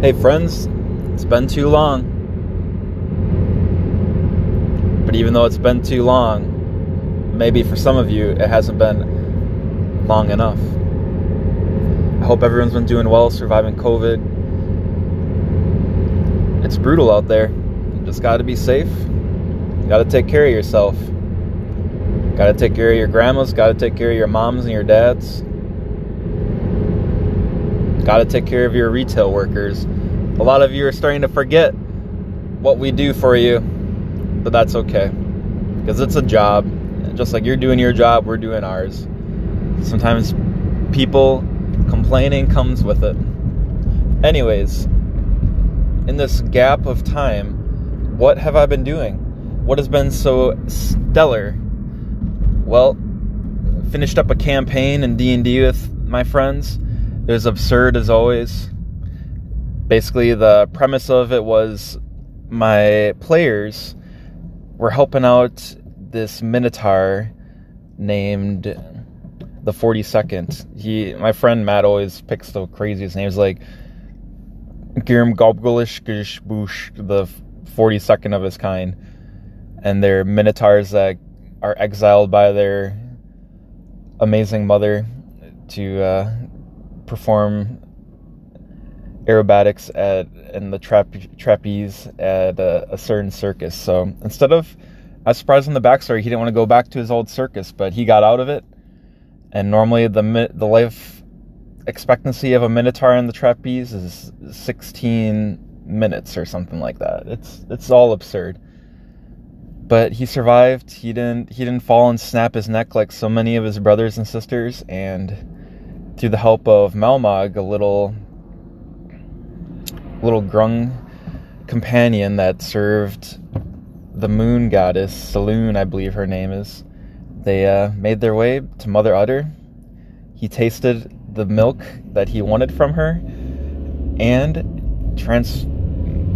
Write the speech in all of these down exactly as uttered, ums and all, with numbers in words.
Hey friends, it's been too long. But even though it's been too long, maybe for some of you it hasn't been long enough. I hope everyone's been doing well, surviving COVID. It's brutal out there. You just gotta be safe. You gotta take care of yourself. You gotta take care of your grandmas, gotta take care of your moms and your dads. Gotta take care of your retail workers. A lot of you are starting to forget what we do for you, but that's okay, because it's a job. Just like you're doing your job, we're doing ours. Sometimes people complaining comes with it. Anyways, in this gap of time, what have I been doing? What has been so stellar? Well, finished up a campaign in D and D with my friends. It was absurd as always. Basically, the premise of it was my players were helping out this minotaur named the forty-second. He, my friend Matt always picks the craziest names, like Girm Gobglish, the forty-second of his kind. And they're minotaurs that are exiled by their amazing mother to... Uh, perform aerobatics at and the trape- trapeze at a, a certain circus. So instead of, I was surprised in the backstory, he didn't want to go back to his old circus, but he got out of it. And normally the the life expectancy of a minotaur in the trapeze is sixteen minutes or something like that. It's it's all absurd. But he survived. He didn't he didn't fall and snap his neck like so many of his brothers and sisters. And through the help of Malmog, a little little grung companion that served the moon goddess, Salune, I believe her name is, they uh, made their way to Mother Utter. He tasted the milk that he wanted from her and trans-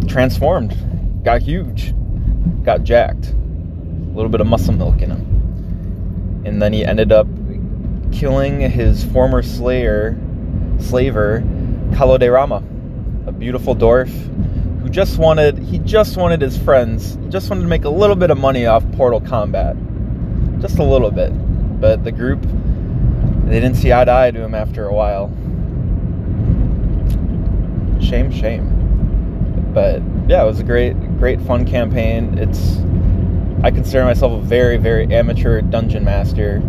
transformed, got huge, got jacked, a little bit of muscle milk in him. And then he ended up killing his former slayer, slaver, Kalodera, a beautiful dwarf who just wanted, he just wanted his friends, he just wanted to make a little bit of money off Portal Combat. Just a little bit. But the group, they didn't see eye to eye to him after a while. Shame, shame. But yeah, it was a great, great fun campaign. It's, I consider myself a very, very amateur dungeon master.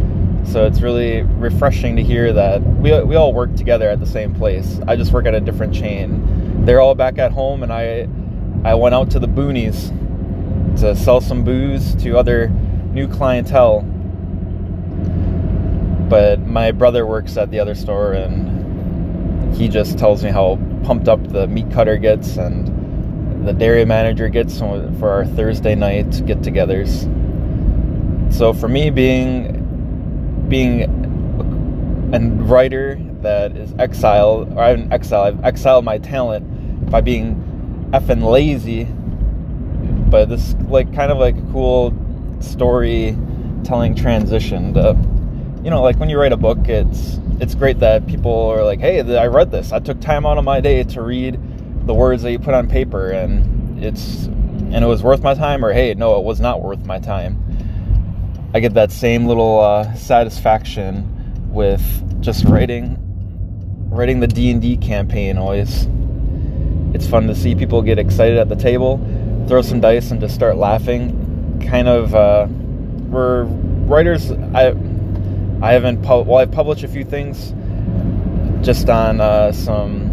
So it's really refreshing to hear that we we all work together at the same place. I just work at a different chain. They're all back at home, and I I went out to the boonies to sell some booze to other new clientele. But my brother works at the other store, and he just tells me how pumped up the meat cutter gets and the dairy manager gets for our Thursday night get-togethers. So for me, being... being a writer that is exiled, or I'm an exile, I've exiled my talent by being effing lazy, but this like kind of like a cool storytelling transition to, you know, like when you write a book, it's it's great that people are like, hey, I read this, I took time out of my day to read the words that you put on paper, and it's and it was worth my time, or hey, no, it was not worth my time. I get that same little uh, satisfaction with just writing, writing the D and D campaign always. It's fun to see people get excited at the table, throw some dice and just start laughing. Kind of, uh, we're writers, I I haven't, pub- well I've published a few things just on uh, some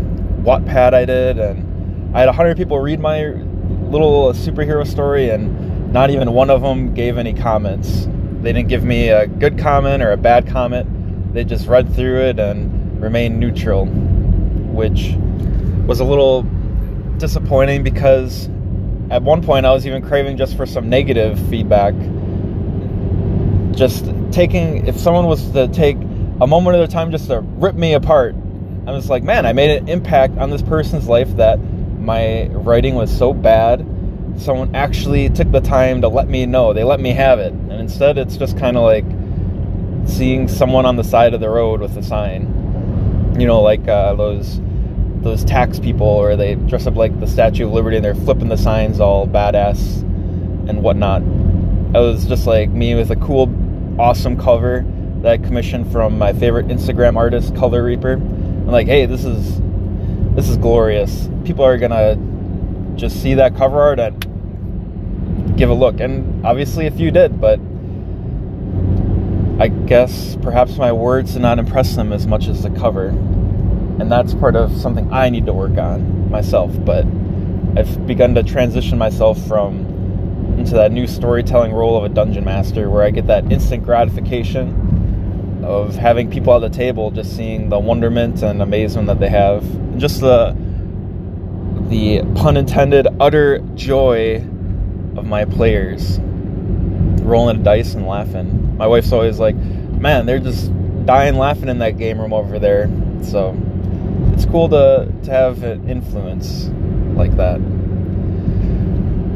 Wattpad I did, and I had one hundred people read my little superhero story, and not even one of them gave any comments. They didn't give me a good comment or a bad comment. They just read through it and remained neutral, which was a little disappointing because at one point I was even craving just for some negative feedback. Just taking, if someone was to take a moment of their time just to rip me apart, I was like, man, I made an impact on this person's life that my writing was so bad. Someone actually took the time to let me know. They let me have it. And instead, it's just kind of like seeing someone on the side of the road with a sign. You know, like uh, those those tax people, or they dress up like the Statue of Liberty and they're flipping the signs all badass and whatnot. It was just like me with a cool, awesome cover that I commissioned from my favorite Instagram artist, Color Reaper. I'm like, hey, this is this is glorious. People are gonna just see that cover art and give a look. And obviously a few did, but I guess perhaps my words did not impress them as much as the cover. And that's part of something I need to work on myself. But I've begun to transition myself from into that new storytelling role of a dungeon master, where I get that instant gratification of having people at the table just seeing the wonderment and amazement that they have, and just the the pun intended utter joy of my players rolling the dice and laughing. My wife's always like, man, they're just dying laughing in that game room over there. So it's cool to to have an influence like that.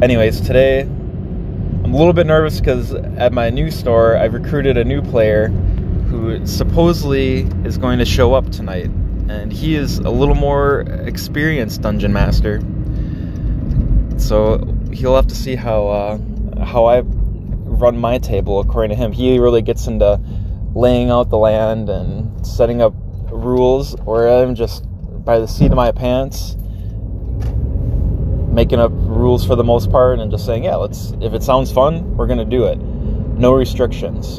Anyways, today I'm a little bit nervous because at my new store I've recruited a new player who supposedly is going to show up tonight, and he is a little more experienced dungeon master, so he'll have to see how uh, how I run my table according to him. He really gets into laying out the land and setting up rules, or I'm just by the seat of my pants making up rules for the most part and just saying, yeah, let's, if it sounds fun, we're gonna do it. No restrictions.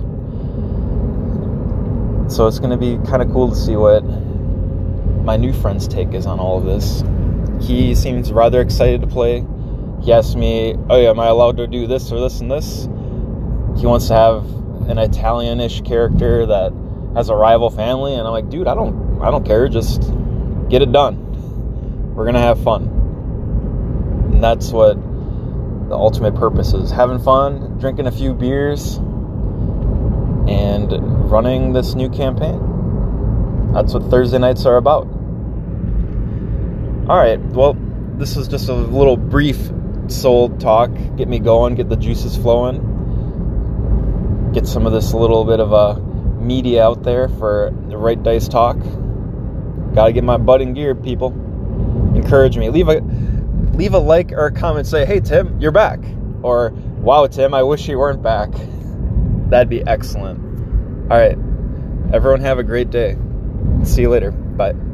So it's gonna be kind of cool to see what my new friend's take is on all of this. He seems rather excited to play. He asked me, oh yeah, am I allowed to do this or this and this? He wants to have an Italian-ish character that has a rival family, and I'm like, dude, I don't I don't care, just get it done. We're gonna have fun. And that's what the ultimate purpose is. Having fun, drinking a few beers, and running this new campaign. That's what Thursday nights are about. Alright, well, this is just a little brief soul talk. Get me going, get the juices flowing. Get some of this little bit of a media out there for the Right Dice Talk. Gotta get my butt in gear, people. Encourage me. Leave a... Leave a like or a comment, say, hey, Tim, you're back. Or, wow, Tim, I wish you weren't back. That'd be excellent. All right. Everyone have a great day. See you later. Bye.